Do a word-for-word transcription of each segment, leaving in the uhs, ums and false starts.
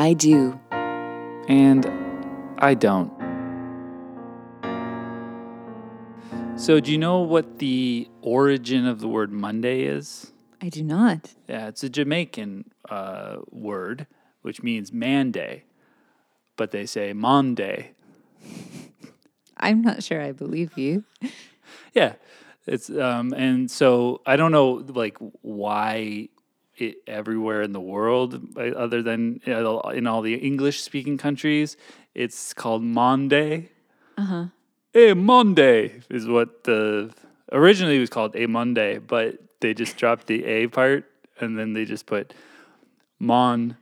I do. And I don't. So do you know what the origin of the word Monday is? I do not. Yeah, it's a Jamaican uh, word, which means man day. But they say mom day. I'm not sure I believe you. Yeah. It's um, and so I don't know like why it, everywhere in the world, other than in all the English-speaking countries, it's called Monday. Uh-huh. A Monday is what the originally it was called A Monday, but they just dropped the A part and then they just put Mon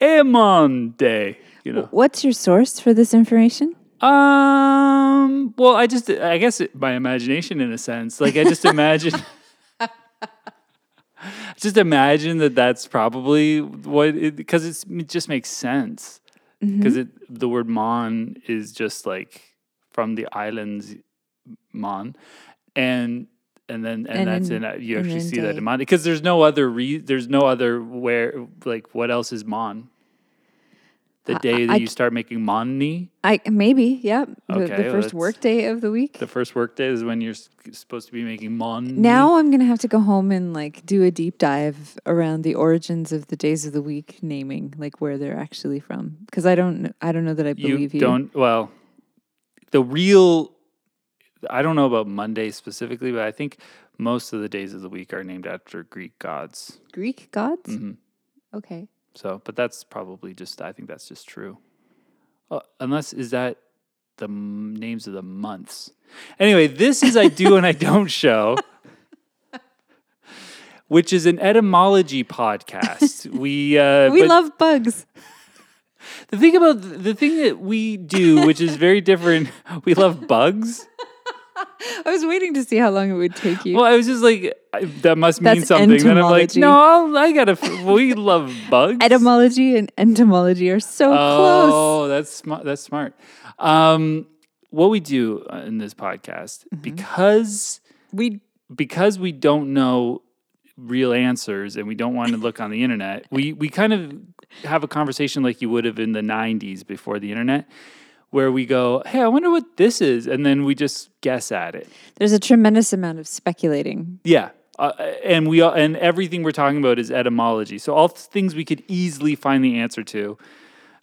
A Monday. You know, what's your source for this information? Um. Well, I just I guess it, my imagination, in a sense. Like I just imagine, just imagine that that's probably what it, because it's it just makes sense because mm-hmm. it the word Mon is just like. From the islands, Mon, and and then and, and that's in, in you actually see day. That in Mon because there's no other re, there's no other where like what else is Mon? The I, day I, that I, you start making Monni? I maybe yeah. Okay, the, the first well, work day of the week. The first work day is when you're supposed to be making Monni. Now I'm gonna have to go home and like do a deep dive around the origins of the days of the week naming, like where they're actually from, because I don't I don't know that I believe you. You don't well. The real, I don't know about Monday specifically, but I think most of the days of the week are named after Greek gods. Greek gods? Mm-hmm. Okay. So, but that's probably just, I think that's just true. Uh, unless, is that the m- names of the months? Anyway, this is I Do and I Don't Show, which is an etymology podcast. We uh, We but, love bugs. The thing about the thing that we do, which is very different, we love bugs. I was waiting to see how long it would take you. Well, I was just like, I, that must mean That's something. Entomology. And I'm like, no, I'll, I gotta. We love bugs. Etymology and entomology are so oh, close. Oh, that's smart. That's smart. Um, what we do in this podcast, mm-hmm. because we because we don't know real answers and we don't want to look on the internet. We we kind of. have a conversation like you would have in the nineties before the internet, where we go, hey, I wonder what this is. And then we just guess at it. There's a tremendous amount of speculating. Yeah. Uh, and we and everything we're talking about is etymology. So all things we could easily find the answer to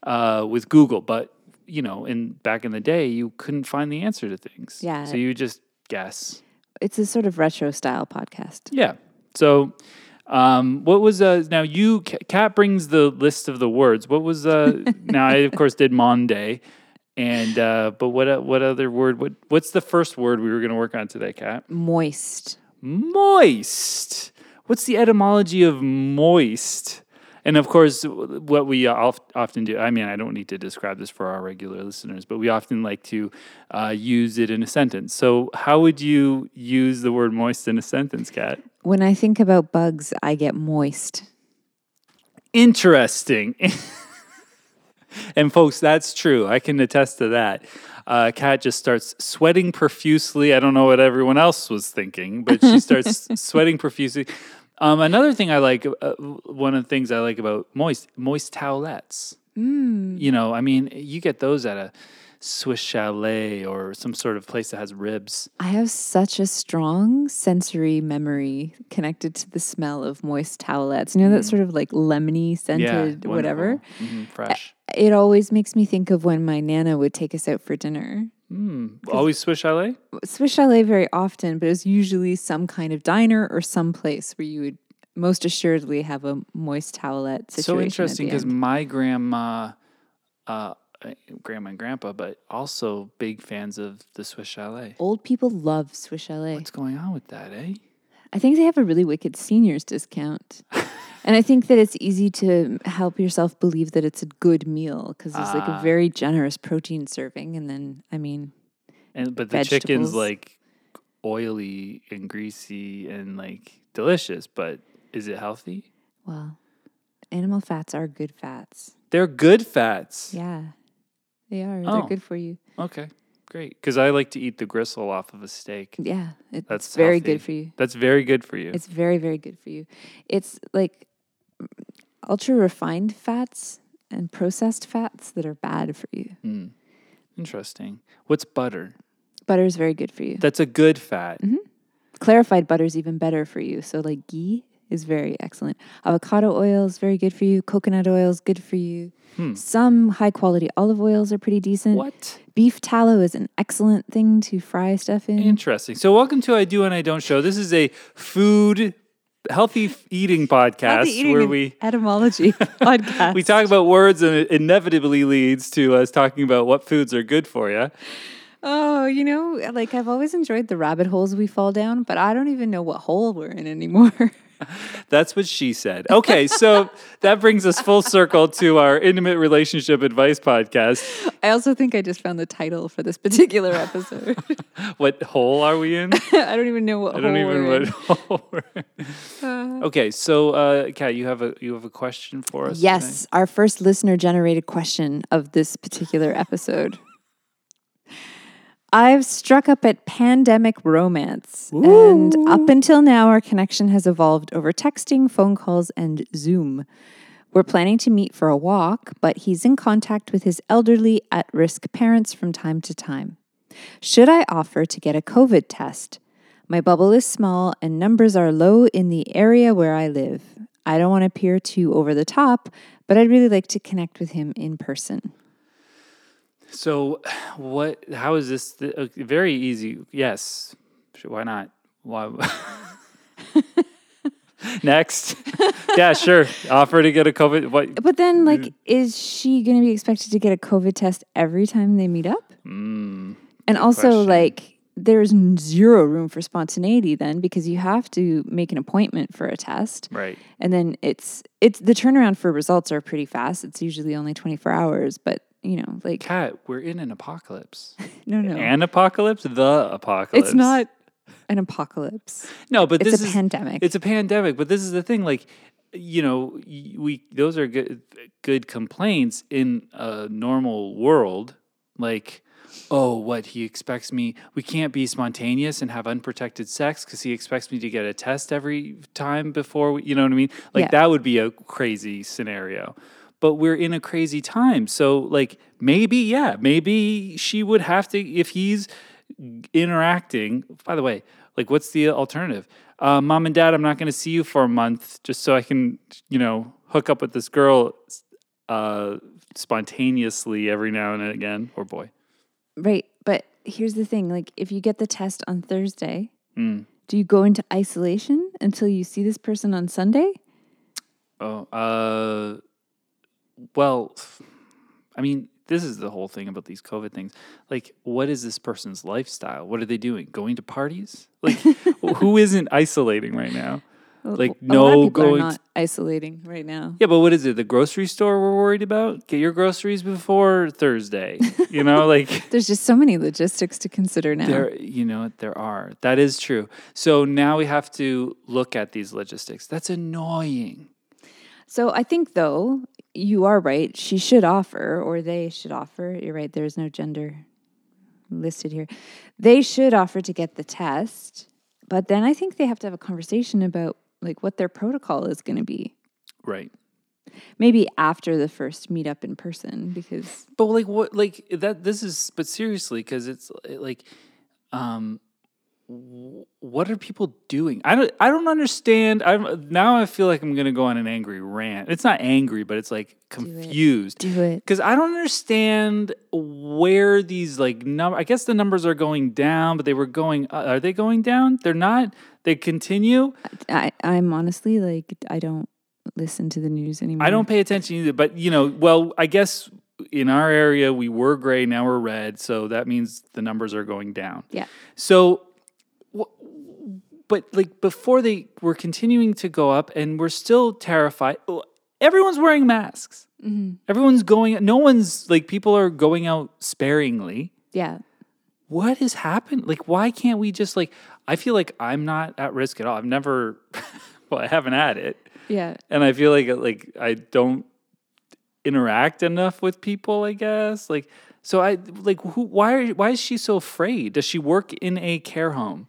uh, with Google. But, you know, in back in the day, you couldn't find the answer to things. Yeah. So you just guess. It's a sort of retro style podcast. Yeah. So... Um, what was, uh, now you, Kat brings the list of the words. What was, uh, now I of course did Monday and, uh, but what, what other word, what, what's the first word we were going to work on today, Kat? Moist. Moist. What's the etymology of moist? And of course what we often do, I mean, I don't need to describe this for our regular listeners, but we often like to, uh, use it in a sentence. So how would you use the word moist in a sentence, Kat? When I think about bugs, I get moist. Interesting. And folks, that's true. I can attest to that. Uh, Kat just starts sweating profusely. I don't know what everyone else was thinking, but she starts sweating profusely. Um, another thing I like, uh, one of the things I like about moist, moist towelettes. Mm. You know, I mean, you get those at a Swiss Chalet or some sort of place that has ribs. I have such a strong sensory memory connected to the smell of moist towelettes. You know, mm. that sort of like lemony scented yeah, whatever? Mm-hmm, fresh. It always makes me think of when my Nana would take us out for dinner. Mm. Always Swiss Chalet? Swiss Chalet very often, but it was usually some kind of diner or some place where you would most assuredly have a moist towelette situation. So interesting because my grandma... Uh, Grandma and Grandpa, but also big fans of the Swiss Chalet. Old people love Swiss Chalet. What's going on with that, eh? I think they have a really wicked seniors discount. And I think that it's easy to help yourself believe that it's a good meal because there's uh, like a very generous protein serving. And then, I mean, and but vegetables. The chicken's like oily and greasy and like delicious, but is it healthy? Well, animal fats are good fats. They're good fats. Yeah. They are. Oh. They're good for you. Okay, great. Because I like to eat the gristle off of a steak. Yeah, it, that's it's very healthy. Good for you. That's very good for you. It's very, very good for you. It's like ultra refined fats and processed fats that are bad for you. Mm. Interesting. What's butter? Butter is very good for you. That's a good fat. Mm-hmm. Clarified butter is even better for you. So like ghee is very excellent. Avocado oil is very good for you. Coconut oil is good for you. Hmm. Some high quality olive oils are pretty decent. What? Beef tallow is an excellent thing to fry stuff in. Interesting. So welcome to I Do and I Don't Show. This is a food healthy eating podcast, healthy eating where we etymology podcast. We talk about words, and it inevitably leads to us talking about what foods are good for you. Oh, you know, like I've always enjoyed the rabbit holes we fall down, but I don't even know what hole we're in anymore. That's what she said. Okay, so that brings us full circle to our intimate relationship advice podcast. I also think I just found the title for this particular episode. What hole are we in? I don't even know what I hole we're in. I don't even know what hole we're in. Uh, okay, so uh, Kat, you have a you have a question for us? Yes, tonight? Our first listener generated question of this particular episode. I've struck up at pandemic romance. Ooh. And up until now, our connection has evolved over texting, phone calls, and Zoom. We're planning to meet for a walk, but he's in contact with his elderly, at-risk parents from time to time. Should I offer to get a COVID test? My bubble is small and numbers are low in the area where I live. I don't want to appear too over the top, but I'd really like to connect with him in person. So what, how is this, th- uh, very easy, yes, sure, why not? Why? Next. Yeah, sure, offer to get a COVID, what? But then, like, is she going to be expected to get a COVID test every time they meet up? Mm, and also, question. Like, there's zero room for spontaneity then, because you have to make an appointment for a test. Right. And then it's, it's, the turnaround for results are pretty fast, it's usually only twenty-four hours, but. You know, like Kat, we're in an apocalypse. no, no, an apocalypse, the apocalypse. It's not an apocalypse. No, but it's this a is, pandemic. It's a pandemic. But this is the thing, like, you know, we those are good, good complaints in a normal world. Like, oh, what he expects me. We can't be spontaneous and have unprotected sex because he expects me to get a test every time before. We, you know what I mean? Like yeah. That would be a crazy scenario. But we're in a crazy time. So, like, maybe, yeah, maybe she would have to, if he's interacting. By the way, like, what's the alternative? Uh, Mom and Dad, I'm not going to see you for a month just so I can, you know, hook up with this girl uh, spontaneously every now and again. Or boy. Right. But here's the thing. Like, if you get the test on Thursday, mm. do you go into isolation until you see this person on Sunday? Oh, uh... Well, I mean, this is the whole thing about these COVID things. Like, what is this person's lifestyle? What are they doing? Going to parties? Like, who isn't isolating right now? Like, a no lot of people going. Are not isolating right now. Yeah, but what is it? The grocery store we're worried about? Get your groceries before Thursday. You know, like there's just so many logistics to consider now. There, you know, there are. That is true. So now we have to look at these logistics. That's annoying. So I think though. You are right. She should offer, or they should offer. You're right. There is no gender listed here. They should offer to get the test, but then I think they have to have a conversation about like what their protocol is going to be. Right. Maybe after the first meetup in person, because. But like what, like that. This is, but seriously, because it's like, um, what are people doing? I don't. I don't understand. I'm now. I feel like I'm going to go on an angry rant. It's not angry, but it's like confused. Do it because I don't understand where these like number. I guess the numbers are going down, but they were going. Uh, are they going down? They're not. They continue. I, I'm honestly like I don't listen to the news anymore. I don't pay attention either. But you know, well, I guess. In our area, we were gray, now we're red, so that means the numbers are going down. Yeah. So, but like before they were continuing to go up and we're still terrified. Everyone's wearing masks. Mm-hmm. Everyone's going, no one's, like people are going out sparingly. Yeah. What has happened? Like, why can't we just like, I feel like I'm not at risk at all. I've never, well, I haven't had it. Yeah. And I feel like like I don't. Interact enough with people, I guess. Like, so I like who? Why? Why is she so afraid? Does she work in a care home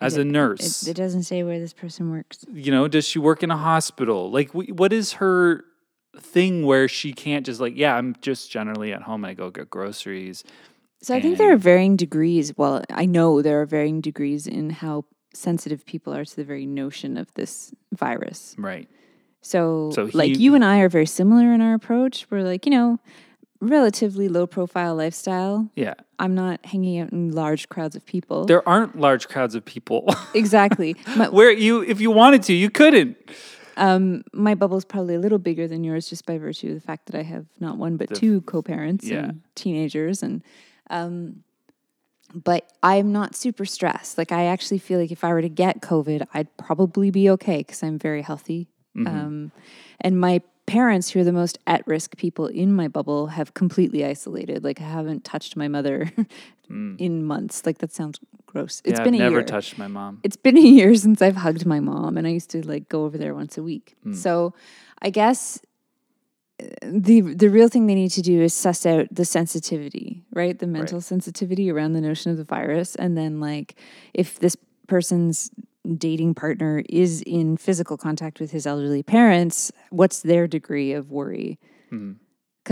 as it, a nurse? It, it doesn't say where this person works. You know, does she work in a hospital? Like, what is her thing where she can't just like, yeah, I'm just generally at home. I go get groceries. So and... I think there are varying degrees. Well, I know there are varying degrees in how sensitive people are to the very notion of this virus. Right. So, so he... like you and I are very similar in our approach. We're like, you know, relatively low profile lifestyle. Yeah. I'm not hanging out in large crowds of people. There aren't large crowds of people. Exactly. My... Where you, if you wanted to, you couldn't. Um, my bubble's probably a little bigger than yours just by virtue of the fact that I have not one but the, two co-parents yeah. and teenagers. And um, but I'm not super stressed. Like, I actually feel like if I were to get COVID, I'd probably be okay because I'm very healthy. Mm-hmm. Um, and my parents, who are the most at-risk people in my bubble, have completely isolated. Like, I haven't touched my mother mm. in months. Like, that sounds gross. It's yeah, been I've a never year. touched my mom. It's been a year since I've hugged my mom, and I used to like go over there once a week. Mm. So, I guess the the real thing they need to do is suss out the sensitivity, right? The mental right. sensitivity around the notion of the virus, and then like if this person's dating partner is in physical contact with his elderly parents, what's their degree of worry? Because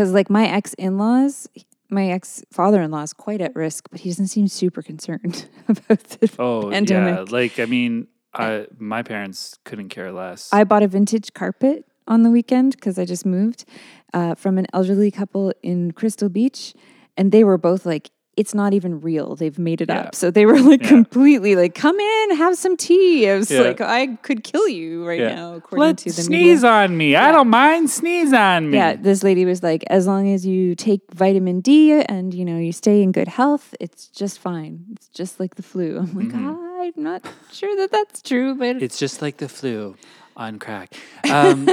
mm-hmm. like my ex-in-laws, my ex-father-in-law is quite at risk, but he doesn't seem super concerned about the oh, pandemic. Oh yeah, like I mean, I, my parents couldn't care less. I bought a vintage carpet on the weekend because I just moved uh, from an elderly couple in Crystal Beach, and they were both like, it's not even real. They've made it yeah. up. So they were like yeah. completely like, come in, have some tea. I was yeah. like, I could kill you right yeah. now. According Let's to the sneeze media. on me. Yeah. I don't mind. Sneeze on me. Yeah. This lady was like, as long as you take vitamin D and, you know, you stay in good health, it's just fine. It's just like the flu. I'm like, mm-hmm. ah, I'm not sure that that's true, but it's just like the flu on crack. Um,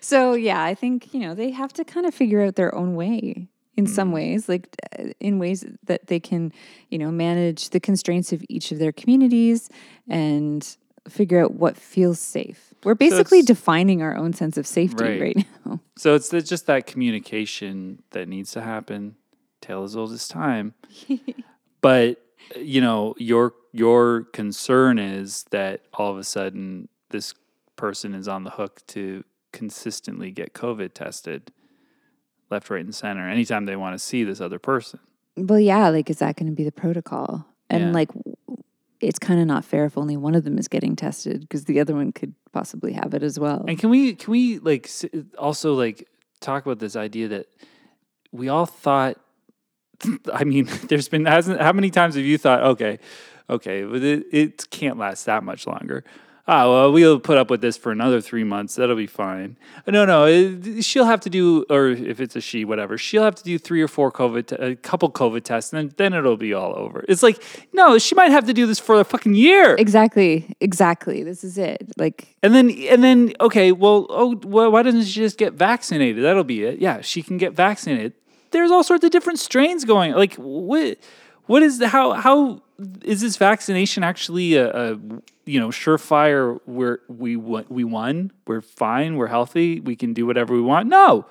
so yeah, I think, you know, they have to kind of figure out their own way. In some ways, like in ways that they can, you know, manage the constraints of each of their communities and figure out what feels safe. We're basically so defining our own sense of safety right, right now. So it's the, just that communication that needs to happen. Tale as old as time. But, you know, your your concern is that all of a sudden this person is on the hook to consistently get COVID tested. Left, right, and center, anytime they want to see this other person. Well, yeah, like, is that going to be the protocol? And, yeah. like, it's kind of not fair if only one of them is getting tested because the other one could possibly have it as well. And can we, can we like, also, like, talk about this idea that we all thought, I mean, there's been, hasn't, how many times have you thought, okay, okay, it, it can't last that much longer. Oh, well, we'll put up with this for another three months. That'll be fine. No, no, it, she'll have to do, or if it's a she, whatever, she'll have to do three or four COVID, te- a couple COVID tests, and then, then it'll be all over. It's like, no, she might have to do this for a fucking year. Exactly, exactly. This is it. Like, and then, and then, okay, well, oh, well, why doesn't she just get vaccinated? That'll be it. Yeah, she can get vaccinated. There's all sorts of different strains going. Like, what, what is the how how. Is this vaccination actually a, a you know, surefire where we we won, we're fine, we're healthy, we can do whatever we want? No,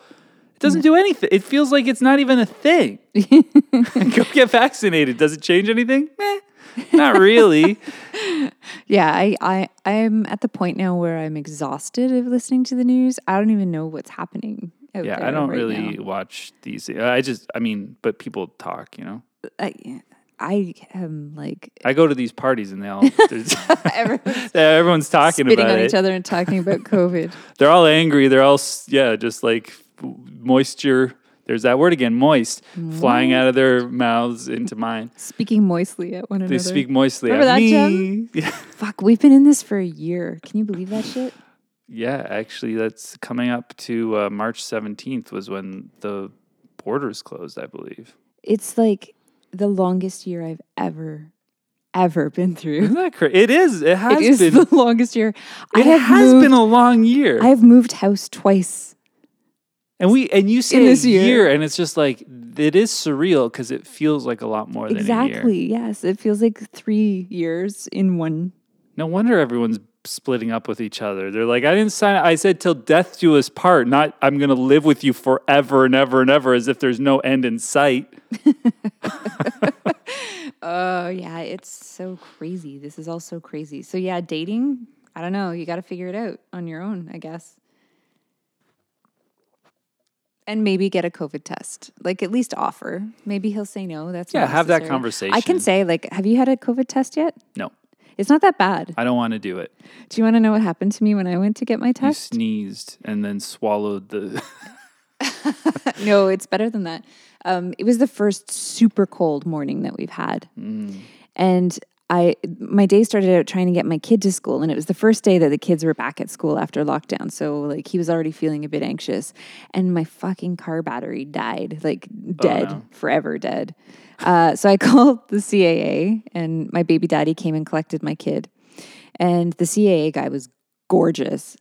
it doesn't do anything. It feels like it's not even a thing. Go get vaccinated. Does it change anything? Meh, not really. Yeah, I, I, I'm at the point now where I'm exhausted of listening to the news. I don't even know what's happening out yeah, there I don't right really now. watch these. I just, I mean, but people talk, you know? Uh, yeah. I am like... I go to these parties and they all... everyone's, everyone's talking about it. Spitting on each other and talking about COVID. They're all angry. They're all, yeah, just like moisture. There's that word again, moist, moist. Flying out of their mouths into mine. Speaking moistly at one another. They speak moistly Remember at that, me. Yeah. Fuck, we've been in this for a year. Can you believe that shit? Yeah, actually, that's coming up to uh, March seventeenth was when the borders closed, I believe. It's like... the longest year I've ever, ever been through. Isn't that crazy? It is. It has been. It is been. the longest year. It has moved, been a long year. I have moved house twice. And we and you say this year. year, and it's just like, it is surreal because it feels like a lot more than exactly, a year. Exactly, yes. It feels like three years in one. No wonder everyone's splitting up with each other. They're like, I didn't sign, I said till death do us part, not I'm going to live with you forever and ever and ever as if there's no end in sight. Oh yeah, it's so crazy. This is all so crazy. So yeah, dating, I don't know. You got to figure it out on your own, I guess. And maybe get a COVID test. Like, at least offer. Maybe he'll say no. That's yeah, not have necessary. That conversation. I can say, like, have you had a COVID test yet? No. It's not that bad. I don't want to do it. Do you want to know what happened to me when I went to get my test? You sneezed and then swallowed the... No, it's better than that. Um, it was the first super cold morning that we've had. Mm. And... I my day started out trying to get my kid to school, and it was the first day that the kids were back at school after lockdown. So like he was already feeling a bit anxious, and my fucking car battery died, like dead, oh, no. forever dead. Uh, so I called the C A A, and my baby daddy came and collected my kid. And the C A A guy was gorgeous,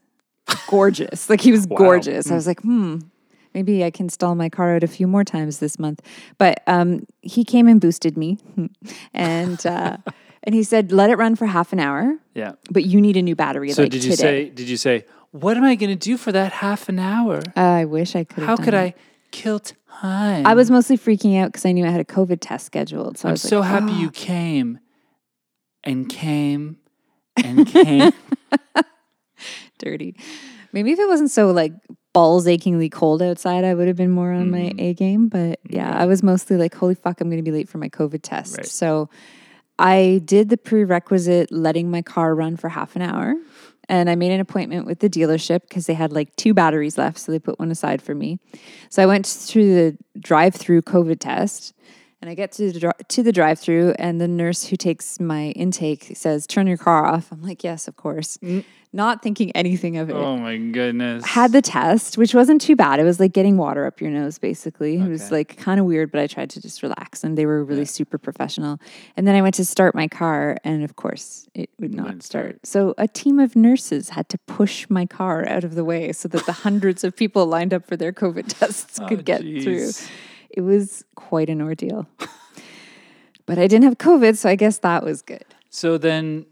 gorgeous, like he was wow. gorgeous. I was like, hmm. Maybe I can stall my car out a few more times this month. But um, he came and boosted me. And uh, and he said, let it run for half an hour. Yeah. But you need a new battery so like today. So did you say, did you say, what am I going to do for that half an hour? Uh, I wish I could have How done could that. I kill time? I was mostly freaking out because I knew I had a COVID test scheduled. So I'm I was so like, happy oh. you came and came and came. Dirty. Maybe if it wasn't so like... balls achingly cold outside, I would have been more on my A game. But yeah, I was mostly like, holy fuck, I'm going to be late for my COVID test. Right. So I did the prerequisite letting my car run for half an hour. And I made an appointment with the dealership because they had like two batteries left. So they put one aside for me. So I went through the drive-through COVID test. And I get to the, to the drive-thru, and the nurse who takes my intake says, turn your car off. I'm like, yes, of course. Mm. Not thinking anything of it. Oh, my goodness. Had the test, which wasn't too bad. It was like getting water up your nose, basically. Okay. It was like kind of weird, but I tried to just relax, and they were really yeah. super professional. And then I went to start my car, and of course, it would not Wouldn't start. start. So a team of nurses had to push my car out of the way so that the hundreds of people lined up for their COVID tests could oh, get geez. through. It was quite an ordeal. But I didn't have COVID, so I guess that was good. So then,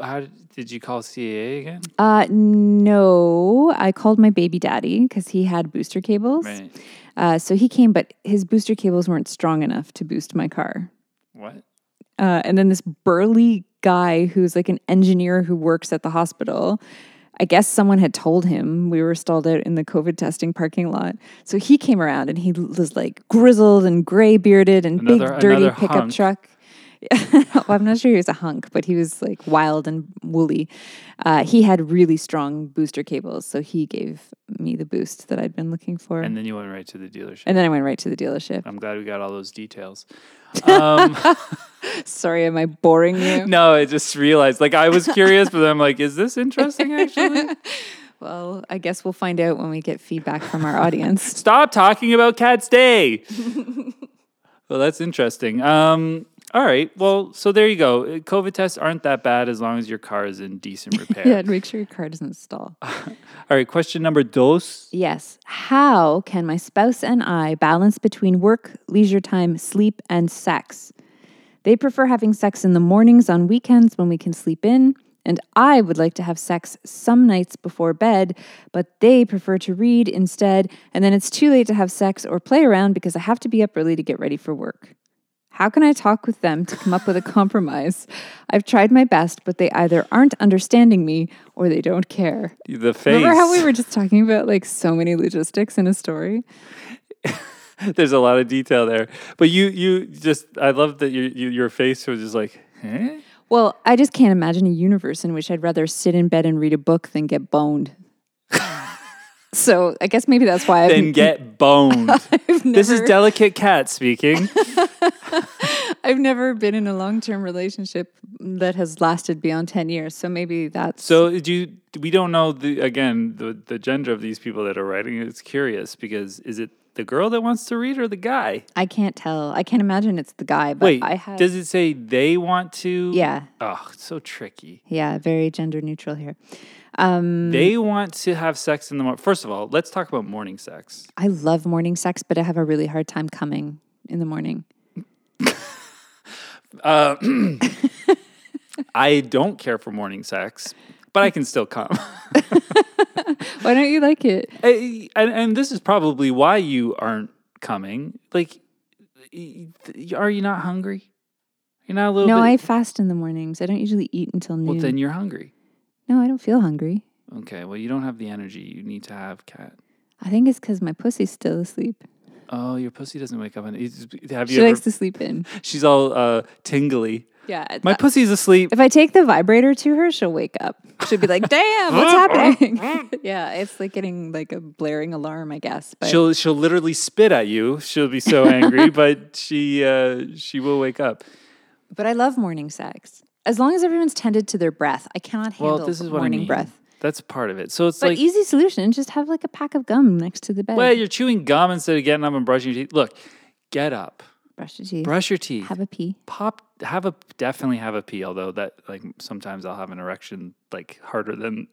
how did, did you call C A A again? Uh, no, I called my baby daddy because he had booster cables. Right. Uh, so he came, but his booster cables weren't strong enough to boost my car. What? Uh, and then this burly guy who's like an engineer who works at the hospital... I guess someone had told him we were stalled out in the COVID testing parking lot. So he came around and he was like grizzled and gray bearded and another, big dirty pickup hunk. truck. Well, I'm not sure he was a hunk, but he was like wild and woolly. Uh, he had really strong booster cables. So he gave me the boost that I'd been looking for. And then you went right to the dealership. And then I went right to the dealership. I'm glad we got all those details. Um, Sorry, am I boring you? No, I just realized. Like, I was curious, but I'm like, is this interesting, actually? Well, I guess we'll find out when we get feedback from our audience. Stop talking about Cat's Day. Well, that's interesting. Um, all right. Well, so there you go. COVID tests aren't that bad as long as your car is in decent repair. Yeah, and make sure your car doesn't stall. All right. Question number dos. Yes. How can my spouse and I balance between work, leisure time, sleep, and sex? They prefer having sex in the mornings on weekends when we can sleep in, and I would like to have sex some nights before bed, but they prefer to read instead, and then it's too late to have sex or play around because I have to be up early to get ready for work. How can I talk with them to come up with a compromise? I've tried my best, but they either aren't understanding me or they don't care. The face. Remember how we were just talking about like so many logistics in a story? There's a lot of detail there, but you, you just, I love that your, you, your face was just like, eh? Well, I just can't imagine a universe in which I'd rather sit in bed and read a book than get boned. So I guess maybe that's why I Then get boned. Never, this is Delicate Cat speaking. I've never been in a long-term relationship that has lasted beyond ten years. So maybe that's. So do you, we don't know the, again, the, the gender of these people that are writing. It's curious because is it, the girl that wants to read or the guy? I can't tell. I can't imagine it's the guy. But Wait, I have... does it say they want to? Yeah. Oh, it's so tricky. Yeah, very gender neutral here. Um, they want to have sex in the morning. First of all, let's talk about morning sex. I love morning sex, but I have a really hard time coming in the morning. uh, I don't care for morning sex, but I can still come. Why don't you like it? I, and, and this is probably why you aren't coming. Like, are you not hungry? You're not a little. No, bit... I fast in the mornings. I don't usually eat until noon. Well, then you're hungry. No, I don't feel hungry. Okay, well, you don't have the energy you need to have, Kat. I think it's because my pussy's still asleep. Oh, your pussy doesn't wake up. And have you? She ever, likes to sleep in. She's all uh, tingly. Yeah. My pussy's asleep. If I take the vibrator to her, she'll wake up. She'll be like, damn, what's happening? Yeah, it's like getting like a blaring alarm, I guess. But She'll she'll literally spit at you. She'll be so angry, but she uh, she will wake up. But I love morning sex. As long as everyone's tended to their breath, I cannot handle well, this is morning what I mean. breath. That's part of it. So it's but like easy solution. Just have like a pack of gum next to the bed. Well, you're chewing gum instead of getting up and brushing your teeth. Look, get up. Brush your teeth. Brush your teeth. Have a pee. Pop. Have a definitely have a pee. Although that like sometimes I'll have an erection like harder than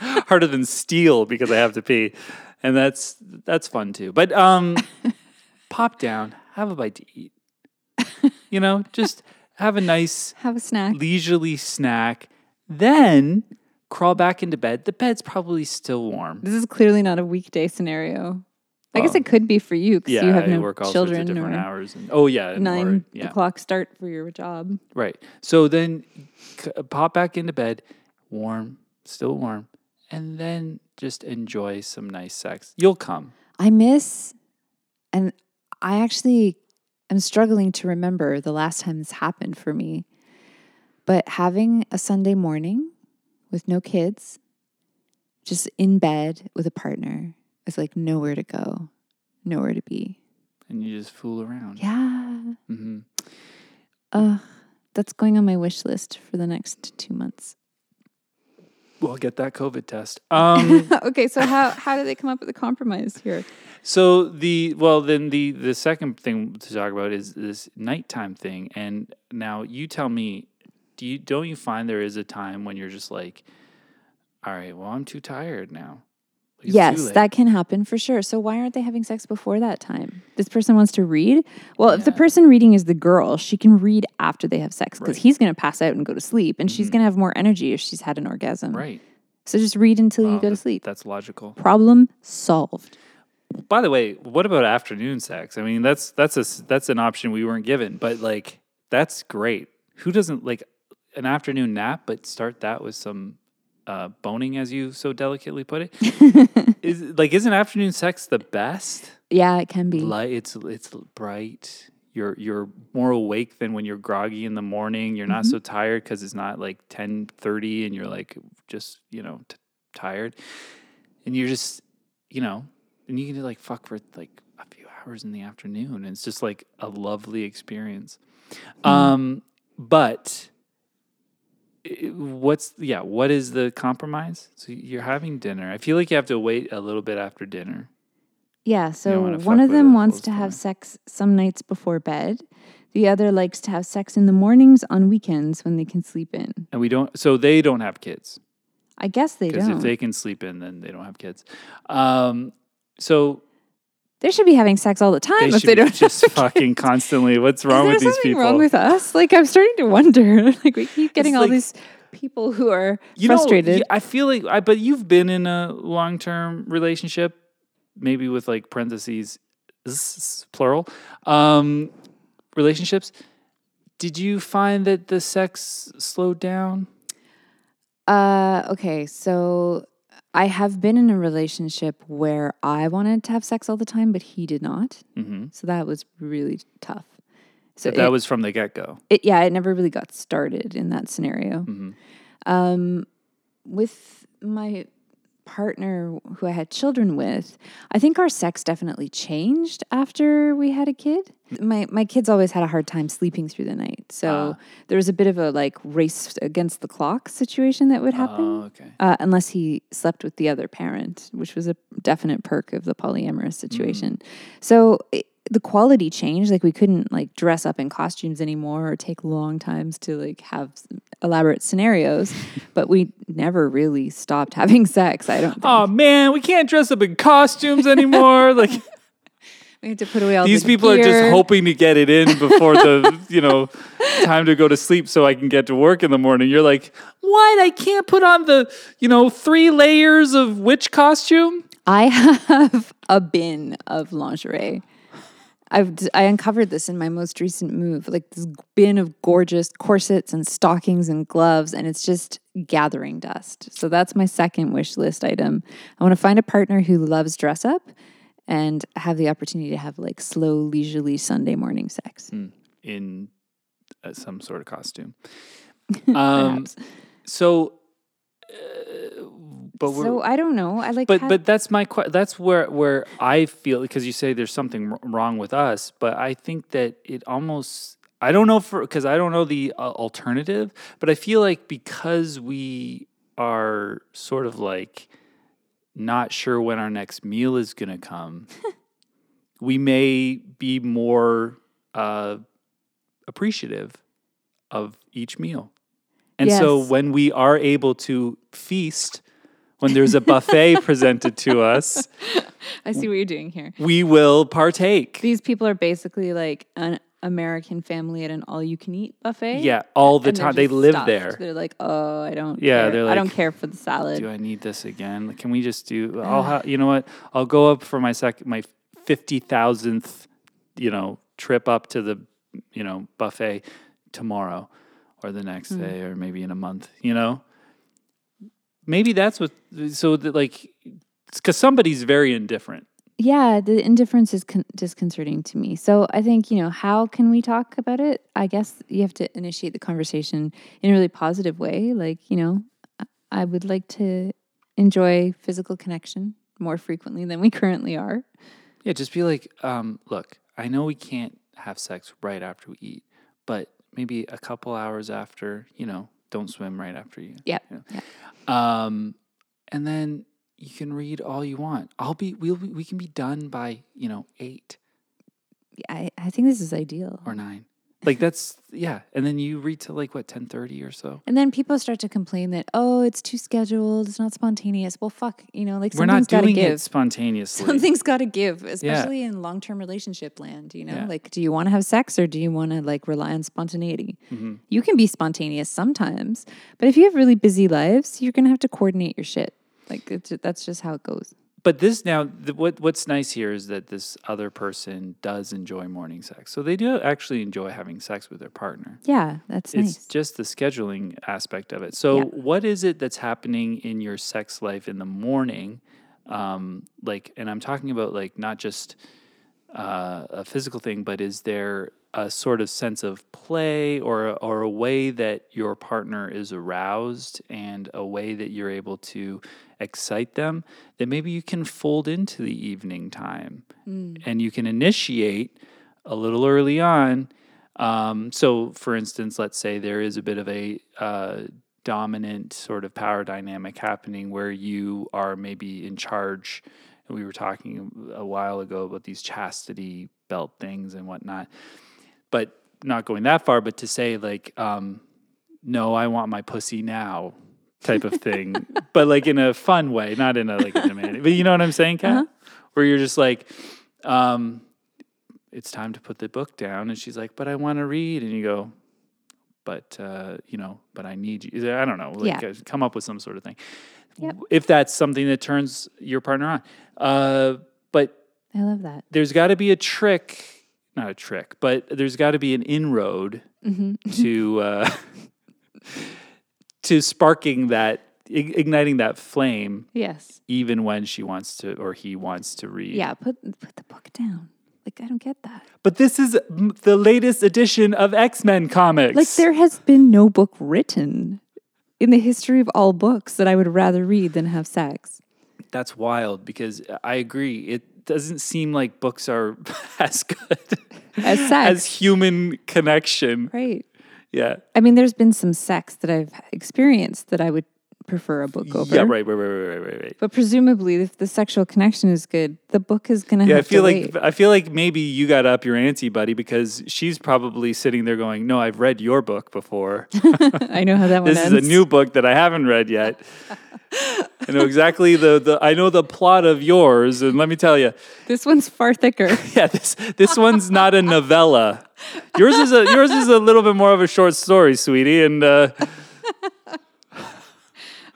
harder than steel because I have to pee, and that's that's fun too. But um, pop down. Have a bite to eat. You know, just have a nice have a snack, leisurely snack. Then crawl back into bed. The bed's probably still warm. This is clearly not a weekday scenario. I oh. guess it could be for you because yeah, you have no work all children. Sorts of different hours. And, oh, yeah. Nine or, yeah. o'clock start for your job. Right. So then c- pop back into bed, warm, still warm, and then just enjoy some nice sex. You'll come. I miss, and I actually am struggling to remember the last time this happened for me, but having a Sunday morning with no kids, just in bed with a partner. It's like nowhere to go, nowhere to be. And you just fool around. Yeah. Mm-hmm. Uh, that's going on my wish list for the next two months. Well, get that COVID test. Um, okay, so how, how did they come up with a compromise here? So the, well, then the, the second thing to talk about is this nighttime thing. And now you tell me, Do you, don't you find there is a time when you're just like, all right, well, I'm too tired now. It's yes, that can happen for sure. So why aren't they having sex before that time? This person wants to read? Well, yeah. If the person reading is the girl, she can read after they have sex because right. he's going to pass out and go to sleep, and mm-hmm. she's going to have more energy if she's had an orgasm. Right. So just read until well, you go to sleep. That's logical. Problem solved. By the way, what about afternoon sex? I mean, that's that's a, that's an option we weren't given, but like that's great. Who doesn't like an afternoon nap, but start that with some uh, boning, as you so delicately put it. Is like, isn't afternoon sex the best? Yeah, it can be. Light, it's it's bright. You're you're more awake than when you're groggy in the morning. You're not mm-hmm. so tired because it's not like ten thirty, and you're like just you know t- tired, and you're just you know, and you can like fuck for like a few hours in the afternoon, and it's just like a lovely experience. Mm. Um, but What's yeah? What is the compromise? So you're having dinner. I feel like you have to wait a little bit after dinner. Yeah. So one of them wants to have sex some nights before bed. The other likes to have sex in the mornings on weekends when they can sleep in. And we don't. So they don't have kids. I guess they don't. Because if they can sleep in, then they don't have kids. Um, so they should be having sex all the time if they don't just fucking constantly. What's wrong with these people? Is there something wrong with us? Like, I'm starting to wonder. Like, we keep getting all these people who are frustrated. I feel like, I, but you've been in a long-term relationship, maybe with like parentheses, plural, um, relationships. Did you find that the sex slowed down? Uh, okay, so I have been in a relationship where I wanted to have sex all the time, but he did not. Mm-hmm. So that was really tough. So it, that was from the get-go. It, yeah, it never really got started in that scenario. Mm-hmm. Um, with my partner who I had children with, I think our sex definitely changed after we had a kid. My my kids always had a hard time sleeping through the night. So uh, there was a bit of a like race against the clock situation that would happen. Oh, okay. Uh, unless he slept with the other parent, which was a definite perk of the polyamorous situation. Mm. So it, the quality changed. Like we couldn't like dress up in costumes anymore or take long times to like have elaborate scenarios, but we never really stopped having sex. I don't think. Oh man, we can't dress up in costumes anymore. Like we have to put away all these the people gear. Are just hoping to get it in before the, you know, time to go to sleep so I can get to work in the morning. You're like, what? I can't put on the, you know, three layers of witch costume? I have a bin of lingerie. I've I uncovered this in my most recent move, like this bin of gorgeous corsets and stockings and gloves, and it's just gathering dust. So that's my second wish list item. I want to find a partner who loves dress up and have the opportunity to have like slow, leisurely Sunday morning sex. Mm. In uh, some sort of costume. Um, so... Uh, but so I don't know. I like, but have... but that's my que- that's where where I feel, because you say there's something r- wrong with us, but I think that it almost, I don't know for because I don't know the uh, alternative, but I feel like because we are sort of like not sure when our next meal is going to come, we may be more uh, appreciative of each meal. And yes. So when we are able to feast, when there's a buffet presented to us. I see what you're doing here. We will partake. These people are basically like an American family at an all-you-can-eat buffet. Yeah, all the time. They live stuffed. There. They're like, oh, I don't yeah, care. They're like, I don't care for the salad. Do I need this again? Can we just do, I'll ha- you know what? I'll go up for my sec- my fifty thousandth, you know, trip up to the, you know, buffet tomorrow. Or the next mm. day, or maybe in a month, you know? Maybe that's what, so that like, because somebody's very indifferent. Yeah, the indifference is con- disconcerting to me. So I think, you know, how can we talk about it? I guess you have to initiate the conversation in a really positive way. Like, you know, I would like to enjoy physical connection more frequently than we currently are. Yeah, just be like, um, look, I know we can't have sex right after we eat, but maybe a couple hours after, you know, don't swim right after you. Yep. You know? Yep. Um, and then you can read all you want. I'll be, we'll be, we can be done by, you know, eight. I, I think this is ideal. Or nine. Like that's, yeah. And then you read till like, what, ten thirty or so. And then people start to complain that, oh, it's too scheduled. It's not spontaneous. Well, fuck, you know, like something's got to give. We're not doing it spontaneously. Something's got to give, especially yeah. in long-term relationship land, you know? Yeah. Like, do you want to have sex or do you want to like rely on spontaneity? Mm-hmm. You can be spontaneous sometimes, but if you have really busy lives, you're going to have to coordinate your shit. Like it's, that's just how it goes. But this now, the, what what's nice here is that this other person does enjoy morning sex. So they do actually enjoy having sex with their partner. Yeah, that's it's nice. It's just the scheduling aspect of it. So yeah. What is it that's happening in your sex life in the morning? Um, like, and I'm talking about like not just uh, a physical thing, but is there a sort of sense of play or or a way that your partner is aroused and a way that you're able to excite them that maybe you can fold into the evening time mm. and you can initiate a little early on. Um, so for instance, let's say there is a bit of a uh, dominant sort of power dynamic happening where you are maybe in charge. We were talking a while ago about these chastity belt things and whatnot, but not going that far, but to say like, um, no, I want my pussy now. Type of thing, but like in a fun way, not in a like a demanding. But you know what I'm saying, Kat? Uh-huh. Where you're just like, um, it's time to put the book down, and she's like, "But I want to read," and you go, "But uh, you know, but I need you." I don't know, like yeah. come up with some sort of thing. Yep. If that's something that turns your partner on, uh, but I love that. There's got to be a trick, not a trick, but there's got to be an inroad mm-hmm. to. Uh, to sparking that, igniting that flame. Yes. Even when she wants to, or he wants to read. Yeah, put put the book down. Like, I don't get that. But this is the latest edition of X-Men comics. Like, there has been no book written in the history of all books that I would rather read than have sex. That's wild, because I agree. It doesn't seem like books are as good. As sex. As human connection. Right. Yeah. I mean, there's been some sex that I've experienced that I would prefer a book over. Yeah, right, right, right, right, right, right. But presumably, if the sexual connection is good, the book is going to yeah, have to wait. Yeah, I feel like maybe you got up your ante, buddy, because she's probably sitting there going, no, I've read your book before. I know how that one this ends. This is a new book that I haven't read yet. I know exactly the, the, I know the plot of yours, and let me tell you. This one's far thicker. yeah, this this one's not a novella. Yours is a yours is a little bit more of a short story, sweetie. And uh,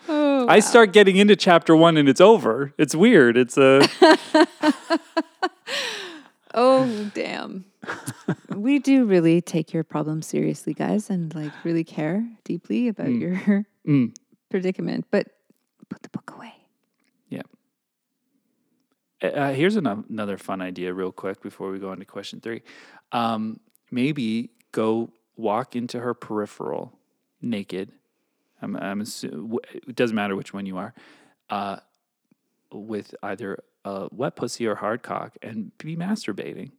oh, wow. I start getting into chapter one, and it's over. It's weird. It's a. Uh... oh damn. am. We do really take your problems seriously, guys, and like really care deeply about mm. your mm. predicament. But put the book away. Yeah. Uh, here's another fun idea real quick before we go on to question three. Um, maybe go walk into her peripheral naked. I'm, I'm assume, it doesn't matter which one you are. Uh, with either a wet pussy or hard cock and be masturbating.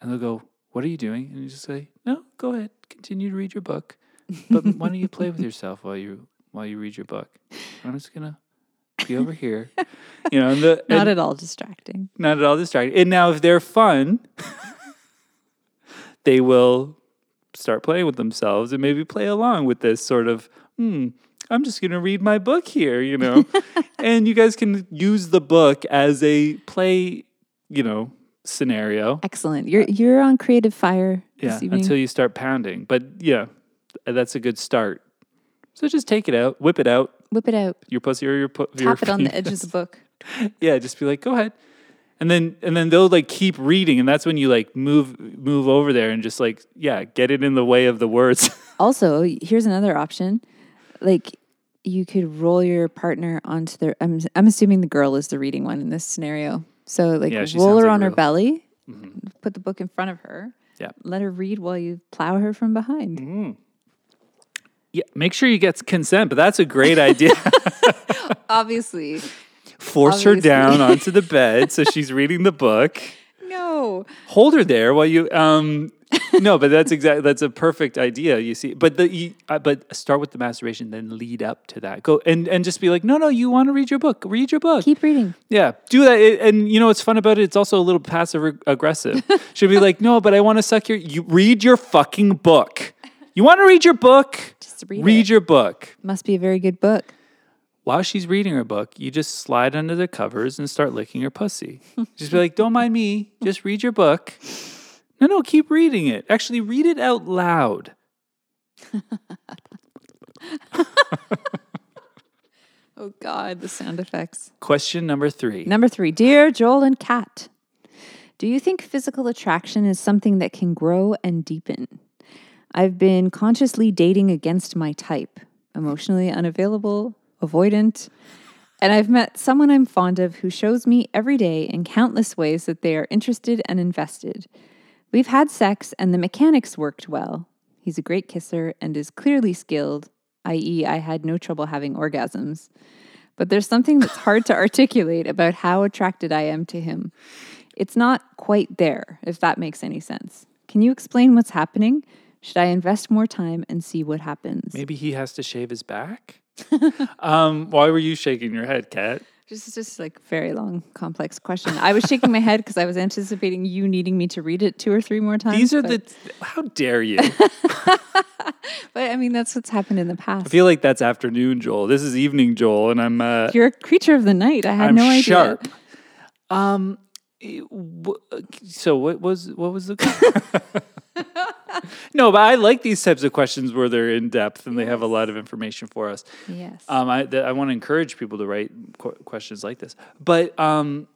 And they'll go, what are you doing? And you just say, no, go ahead. Continue to read your book. But why don't you play with yourself while you while you read your book? I'm just going to be over here, you know. And the, not and, at all distracting. Not at all distracting. And now, if they're fun, they will start playing with themselves and maybe play along with this sort of. Hmm, I'm just going to read my book here, you know. And you guys can use the book as a play, you know, scenario. Excellent. You're you're on creative fire. Yeah, this until you start pounding. But yeah, that's a good start. So just take it out, whip it out. Whip it out. Your pussy or your pu- Tap your it penis. On the edge of the book. Yeah, just be like, go ahead. And then and then they'll like keep reading, and that's when you like move move over there and just like, yeah, get it in the way of the words. Also, here's another option. Like you could roll your partner onto their I'm I'm assuming the girl is the reading one in this scenario. So like yeah, roll her like on real. her belly, mm-hmm. put the book in front of her. Yeah. Let her read while you plow her from behind. Mm-hmm. Yeah, make sure you get consent, but that's a great idea. Obviously. Force Obviously. her down onto the bed so she's reading the book. No. Hold her there while you um no, but that's exactly that's a perfect idea, you see. But the you, uh, but start with the masturbation, then lead up to that. Go and, and just be like, "No, no, you want to read your book. Read your book. Keep reading." Yeah. Do that it, and you know what's fun about it? It's also a little passive aggressive. She'll be like, "No, but I want to suck your you read your fucking book." You want to read your book? Just read, read your book. Must be a very good book. While she's reading her book, you just slide under the covers and start licking her pussy. Just be like, don't mind me. Just read your book. No, no, keep reading it. Actually, read it out loud. Oh, God, the sound effects. Question number three. Number three. Dear Joel and Kat, do you think physical attraction is something that can grow and deepen? I've been consciously dating against my type, emotionally unavailable, avoidant, and I've met someone I'm fond of who shows me every day in countless ways that they are interested and invested. We've had sex and the mechanics worked well. He's a great kisser and is clearly skilled, that is, I had no trouble having orgasms. But there's something that's hard to articulate about how attracted I am to him. It's not quite there, if that makes any sense. Can you explain what's happening? Should I invest more time and see what happens? Maybe he has to shave his back? um, why were you shaking your head, Kat? This is just like a very long, complex question. I was shaking my head because I was anticipating you needing me to read it two or three more times. These are but... the... How dare you? But, I mean, that's what's happened in the past. I feel like that's afternoon, Joel. This is evening, Joel, and I'm... Uh, You're a creature of the night. I had I'm no idea. sharp. Um, so what was, what was the... No, but I like these types of questions where they're in depth and yes. they have a lot of information for us. Yes. Um, I, th- I want to encourage people to write qu- questions like this. But um,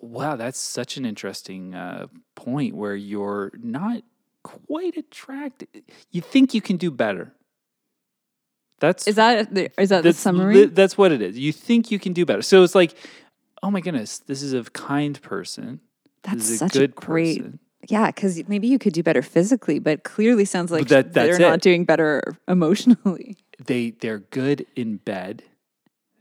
wow, that's such an interesting uh, point where you're not quite attracted. You think you can do better. That's is that the, is that the summary? Th- that's what it is. You think you can do better. So it's like, oh my goodness, this is a kind person. That's this is such a, good a great. Person. Yeah, because maybe you could do better physically, but clearly sounds like that, they're it. not doing better emotionally. They they're good in bed.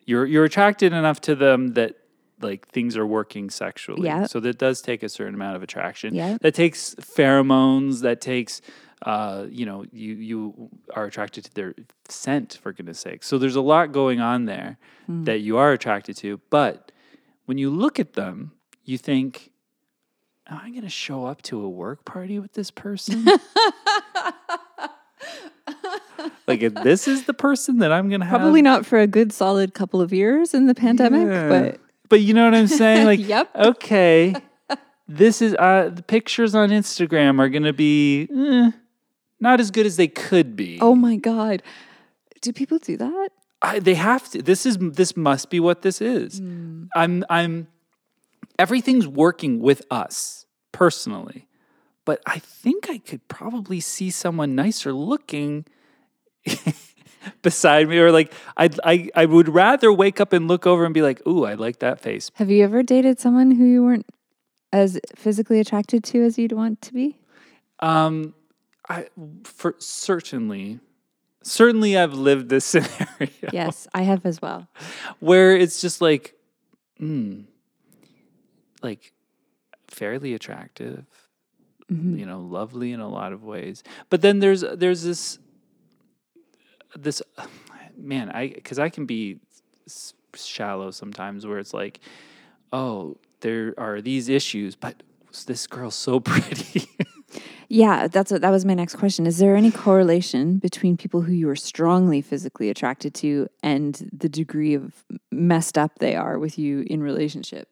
You're you're attracted enough to them that like things are working sexually. Yeah. So that does take a certain amount of attraction. Yeah. That takes pheromones. That takes uh you know you you are attracted to their scent, for goodness sake. So there's a lot going on there mm. that you are attracted to, but when you look at them, you think. I'm going to show up to a work party with this person? Like, if this is the person that I'm going to have... Probably not for a good solid couple of years in the pandemic, yeah. but... But you know what I'm saying? Like, yep. Okay, this is... Uh, the pictures on Instagram are going to be eh, not as good as they could be. Oh, my God. Do people do that? I, they have to. This is this must be what this is. Mm. I'm I'm... Everything's working with us personally. but I think I could probably see someone nicer looking beside me, or like I'd, I I would rather wake up and look over and be like, ooh, I like that face. Have you ever dated someone who you weren't as physically attracted to as you'd want to be? Um, I for certainly, certainly I've lived this scenario. Yes, I have as well. Where it's just like, hmm, like fairly attractive, mm-hmm. you know, lovely in a lot of ways. But then there's there's this this man, I because I can be shallow sometimes, where it's like, oh, there are these issues, but this girl's so pretty. Yeah, that's what, that was my next question. Is there any correlation between people who you are strongly physically attracted to and the degree of messed up they are with you in relationship?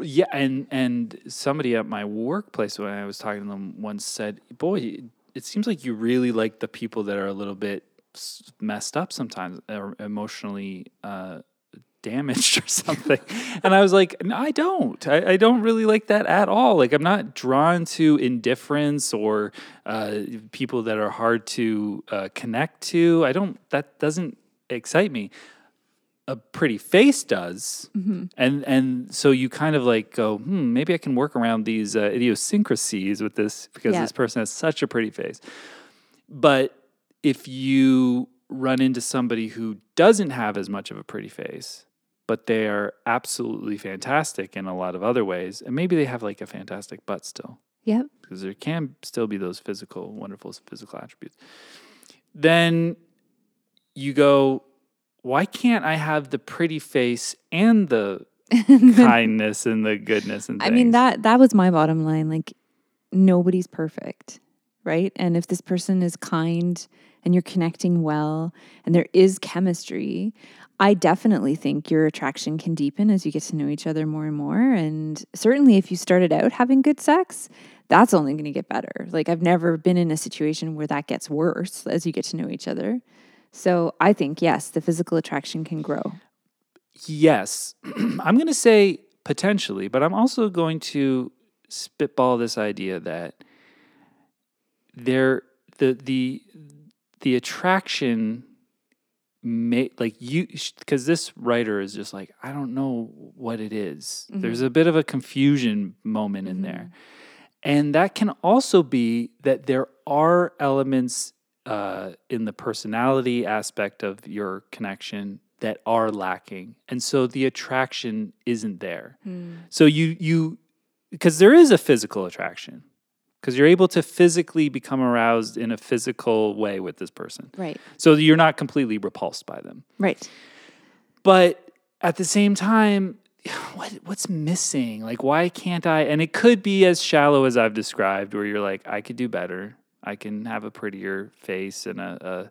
Yeah, and and somebody at my workplace, when I was talking to them once, said, boy, it seems like you really like the people that are a little bit messed up sometimes, or emotionally uh damaged or something. And I was like, no, I don't. I, I don't really like that at all. Like, I'm not drawn to indifference or uh, people that are hard to uh, connect to. I don't, that doesn't excite me. A pretty face does. Mm-hmm. And and so you kind of like go, hmm, maybe I can work around these uh, idiosyncrasies with this, because yeah. this person has such a pretty face. But if you run into somebody who doesn't have as much of a pretty face, but they are absolutely fantastic in a lot of other ways. And maybe they have like a fantastic butt still. Yep. Because there can still be those physical, wonderful physical attributes. Then you go, why can't I have the pretty face and the kindness and the goodness and things? I mean, that that was my bottom line. Like, nobody's perfect, right? And if this person is kind and you're connecting well and there is chemistry, I definitely think your attraction can deepen as you get to know each other more and more. And certainly if you started out having good sex, that's only going to get better. Like, I've never been in a situation where that gets worse as you get to know each other. So I think, yes, the physical attraction can grow. Yes. I'm going to say potentially, but I'm also going to spitball this idea that there, the, the, the attraction may, like, you, because this writer is just like, I don't know what it is. Mm-hmm. There's a bit of a confusion moment mm-hmm. in there. And that can also be that there are elements uh, in the personality aspect of your connection that are lacking. And so the attraction isn't there. Mm. So you, you, because there is a physical attraction. Because you're able to physically become aroused in a physical way with this person. Right. So you're not completely repulsed by them. Right. But at the same time, what what's missing? Like, why can't I? And it could be as shallow as I've described, where you're like, I could do better. I can have a prettier face and a, a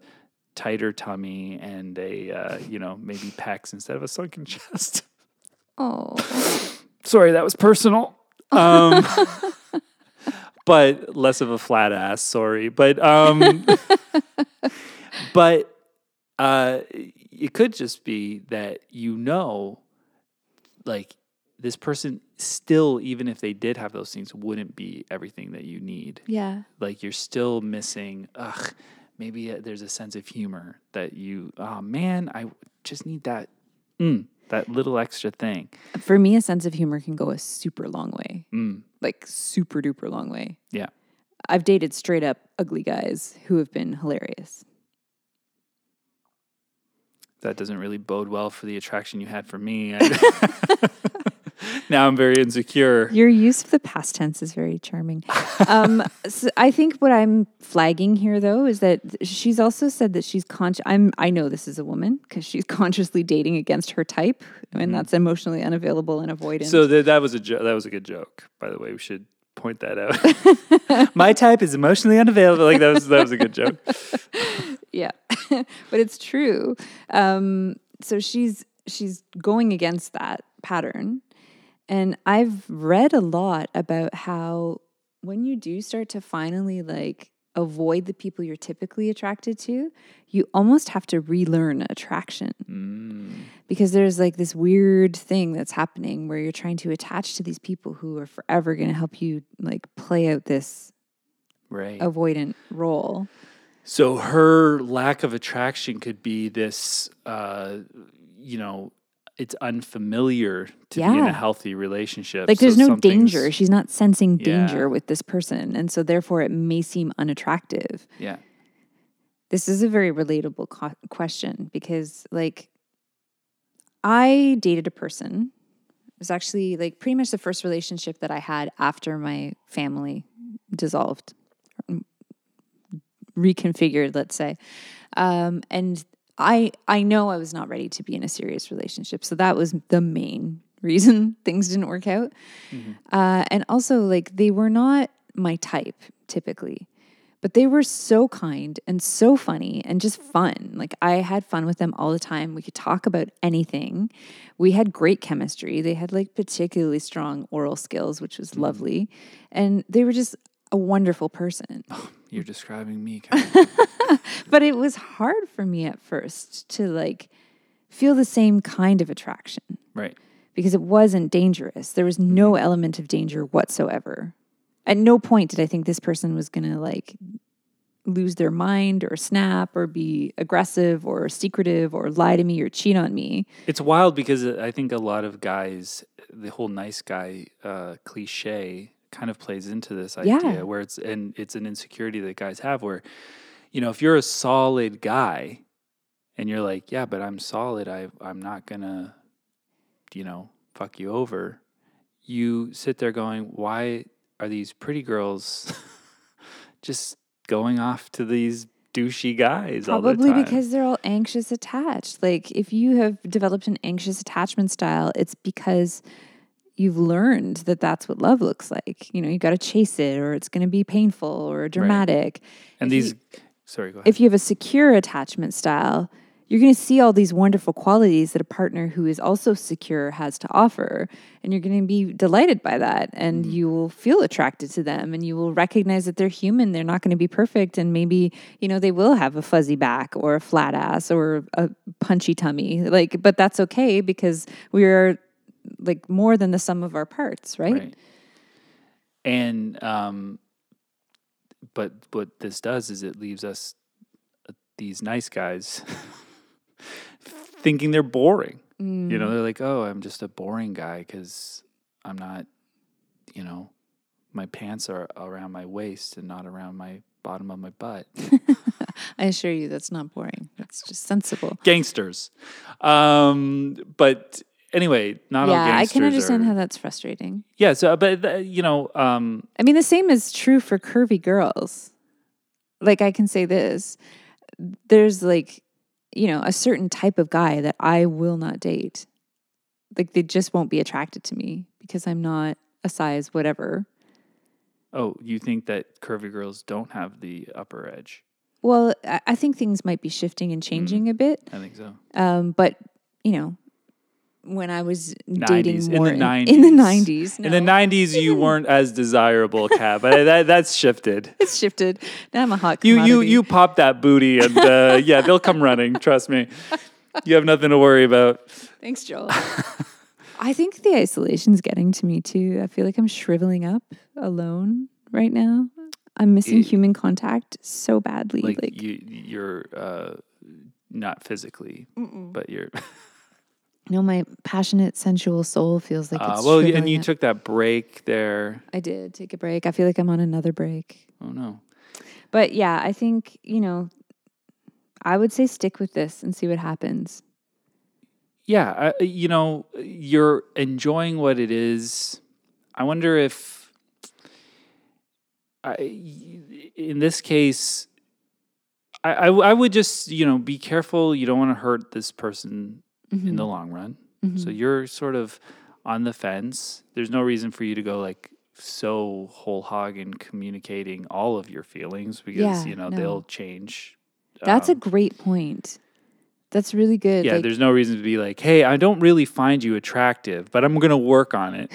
tighter tummy and a, uh, you know, maybe pecs instead of a sunken chest. Oh. Sorry, that was personal. Um But less of a flat ass, sorry. But um, but uh, it could just be that, you know, like, this person still, even if they did have those things, wouldn't be everything that you need. Yeah. Like, you're still missing, ugh, maybe there's a sense of humor that you, oh, man, I just need that, mm, that little extra thing. For me, a sense of humor can go a super long way. Mm. Like, super duper long way. Yeah. I've dated straight up ugly guys who have been hilarious. That doesn't really bode well for the attraction you had for me. Now I'm very insecure. Your use of the past tense is very charming. Um, so I think what I'm flagging here, though, is that she's also said that she's conscious. I'm, I know this is a woman because she's consciously dating against her type, and mm-hmm. that's emotionally unavailable and avoidant. So th- that was a jo- that was a good joke, by the way. We should point that out. My type is emotionally unavailable. Like, that was that was a good joke. Yeah, but it's true. Um, so she's she's going against that pattern. And I've read a lot about how when you do start to finally, like, avoid the people you're typically attracted to, you almost have to relearn attraction. Mm. Because there's like this weird thing that's happening where you're trying to attach to these people who are forever going to help you like play out this right. avoidant role. So her lack of attraction could be this, uh, you know, it's unfamiliar to yeah. be in a healthy relationship. Like there's so no danger. She's not sensing danger yeah. with this person. And so therefore it may seem unattractive. Yeah. This is a very relatable co- question because like I dated a person. It was actually like pretty much the first relationship that I had after my family dissolved, reconfigured, let's say. Um, and I I know I was not ready to be in a serious relationship. So that was the main reason things didn't work out. Mm-hmm. Uh, and also, like, they were not my type, typically. But they were so kind and so funny and just fun. Like, I had fun with them all the time. We could talk about anything. We had great chemistry. They had, like, particularly strong oral skills, which was mm-hmm. lovely. And they were just a wonderful person. Oh, you're describing me, kind of. But it was hard for me at first to like feel the same kind of attraction. Right. Because it wasn't dangerous. There was no element of danger whatsoever. At no point did I think this person was going to like lose their mind or snap or be aggressive or secretive or lie to me or cheat on me. It's wild because I think a lot of guys, the whole nice guy uh, cliche kind of plays into this idea yeah. where it's and it's an insecurity that guys have where, you know, if you're a solid guy and you're like, yeah, but I'm solid, I I'm not gonna, you know, fuck you over, you sit there going, why are these pretty girls just going off to these douchey guys probably all the time? Probably because they're all anxious attached. Like if you have developed an anxious attachment style, it's because you've learned that that's what love looks like. You know, you got to chase it or it's going to be painful or dramatic. Right. And if these, you, sorry, go ahead. If you have a secure attachment style, you're going to see all these wonderful qualities that a partner who is also secure has to offer. And you're going to be delighted by that. And mm. you will feel attracted to them and you will recognize that they're human. They're not going to be perfect. And maybe, you know, they will have a fuzzy back or a flat ass or a punchy tummy. Like, but that's okay because we're, like more than the sum of our parts, right? Right. And um, but what this does is it leaves us uh, these nice guys thinking they're boring. Mm. You know, they're like, "Oh, I'm just a boring guy because I'm not, you know, my pants are around my waist and not around my bottom of my butt." I assure you, that's not boring. That's just sensible. Gangsters, um, but. Anyway, not yeah, all gangsters Yeah, I can understand are, how that's frustrating. Yeah, so, but, uh, you know... Um, I mean, the same is true for curvy girls. Like, I can say this. There's, like, you know, a certain type of guy that I will not date. Like, they just won't be attracted to me because I'm not a size whatever. Oh, you think that curvy girls don't have the upper edge? Well, I think things might be shifting and changing mm, a bit. I think so. Um, but, you know... When I was dating more in the nineties, in the nineties, no. in the nineties, you weren't as desirable, Kat. But that, that's shifted. It's shifted. Now I'm a hot commodity. You you you pop that booty, and uh, yeah, they'll come running. Trust me, you have nothing to worry about. Thanks, Joel. I think the isolation's getting to me too. I feel like I'm shriveling up alone right now. I'm missing it, human contact so badly. Like, like you, you're uh, not physically, mm-mm. but you're. No, my passionate, sensual soul feels like it's uh, well, and you up. Took that break there. I did take a break. I feel like I'm on another break. Oh, no. But, yeah, I think, you know, I would say stick with this and see what happens. Yeah, I, you know, you're enjoying what it is. I wonder if, I, in this case, I, I, I would just, you know, be careful. You don't want to hurt this person. Mm-hmm. In the long run. Mm-hmm. So you're sort of on the fence. There's no reason for you to go like so whole hog in communicating all of your feelings because, yeah, you know, no. they'll change. That's um, a great point. That's really good. Yeah, like, there's no reason to be like, hey, I don't really find you attractive, but I'm going to work on it.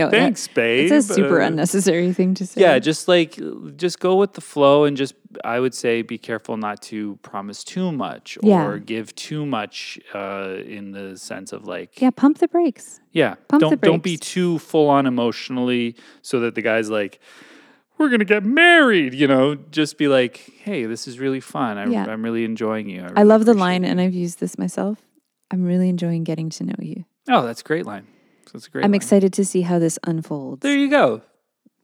No, thanks, that, babe. It's a super uh, unnecessary thing to say. Yeah, just like, just go with the flow, and just, I would say, be careful not to promise too much or yeah. give too much uh, in the sense of like. Yeah, pump the brakes. Yeah. Pump don't, the brakes. Don't be too full on emotionally so that the guy's like, we're going to get married, you know, just be like, hey, this is really fun. I, yeah. I'm really enjoying you. I, really I love the line, you. And I've used this myself. I'm really enjoying getting to know you. Oh, that's a great line. That's a great I'm line. Excited to see how this unfolds. There you go.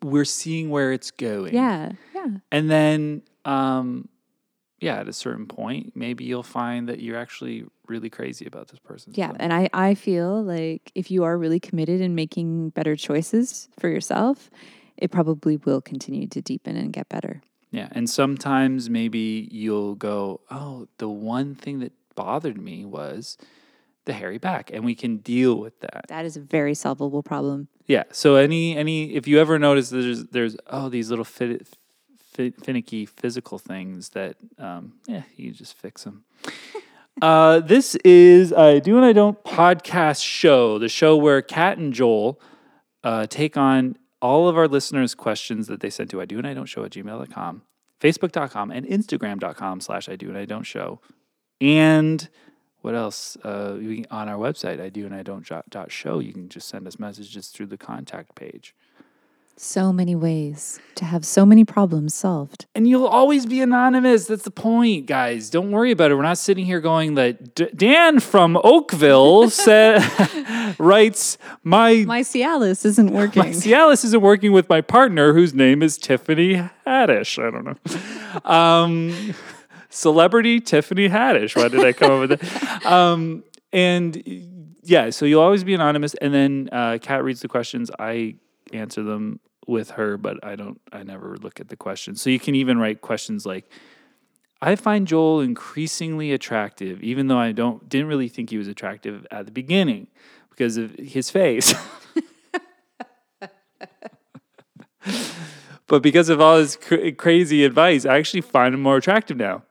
We're seeing where it's going. Yeah, yeah. And then, um, yeah, at a certain point, maybe you'll find that you're actually really crazy about this person. Yeah, so. and I, I feel like if you are really committed in making better choices for yourself, it probably will continue to deepen and get better. Yeah, and sometimes maybe you'll go, oh, the one thing that bothered me was the hairy back, and we can deal with that. That is a very solvable problem. Yeah, so any, any if you ever notice there's, there's oh, these little fit, fit, finicky physical things that, um, yeah, you just fix them. uh, this is I Do and I Don't podcast show, the show where Kat and Joel uh, take on all of our listeners' questions that they sent to I Do and I Don't Show at gmail dot com, facebook dot com, and instagram dot com slash I Do and I Don't Show. And what else? Uh, we can, on our website, I Do and I Don't dot Show, you can just send us messages through the contact page. So many ways to have so many problems solved. And you'll always be anonymous. That's the point, guys. Don't worry about it. We're not sitting here going that D- Dan from Oakville said, writes, my, my Cialis isn't working. My Cialis isn't working with my partner, whose name is Tiffany Haddish. I don't know. Um, celebrity Tiffany Haddish. Why did I come up with that? Um, and yeah, so you'll always be anonymous. And then uh, Kat reads the questions. I answer them with her, but I don't, I never look at the questions. So you can even write questions like, I find Joel increasingly attractive, even though I don't, didn't really think he was attractive at the beginning because of his face. But because of all his cr- crazy advice, I actually find him more attractive now.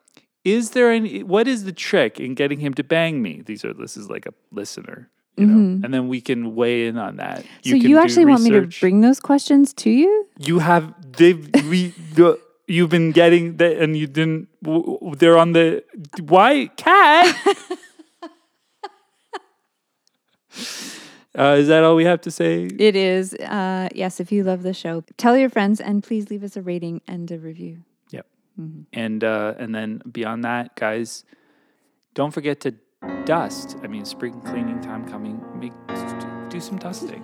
Is there any, what is the trick in getting him to bang me? These are, this is like a listener. You know, mm-hmm. And then we can weigh in on that. You so can you actually want me to bring those questions to you? You have they've we the, you've been getting that, and you didn't. They're on the why Cat. Uh, is that all we have to say? It is. Uh, yes, if you love the show, tell your friends and please leave us a rating and a review. Yep. Mm-hmm. And uh, and then beyond that, guys, don't forget to. Dust. I mean, spring cleaning time coming. Make, do some dusting.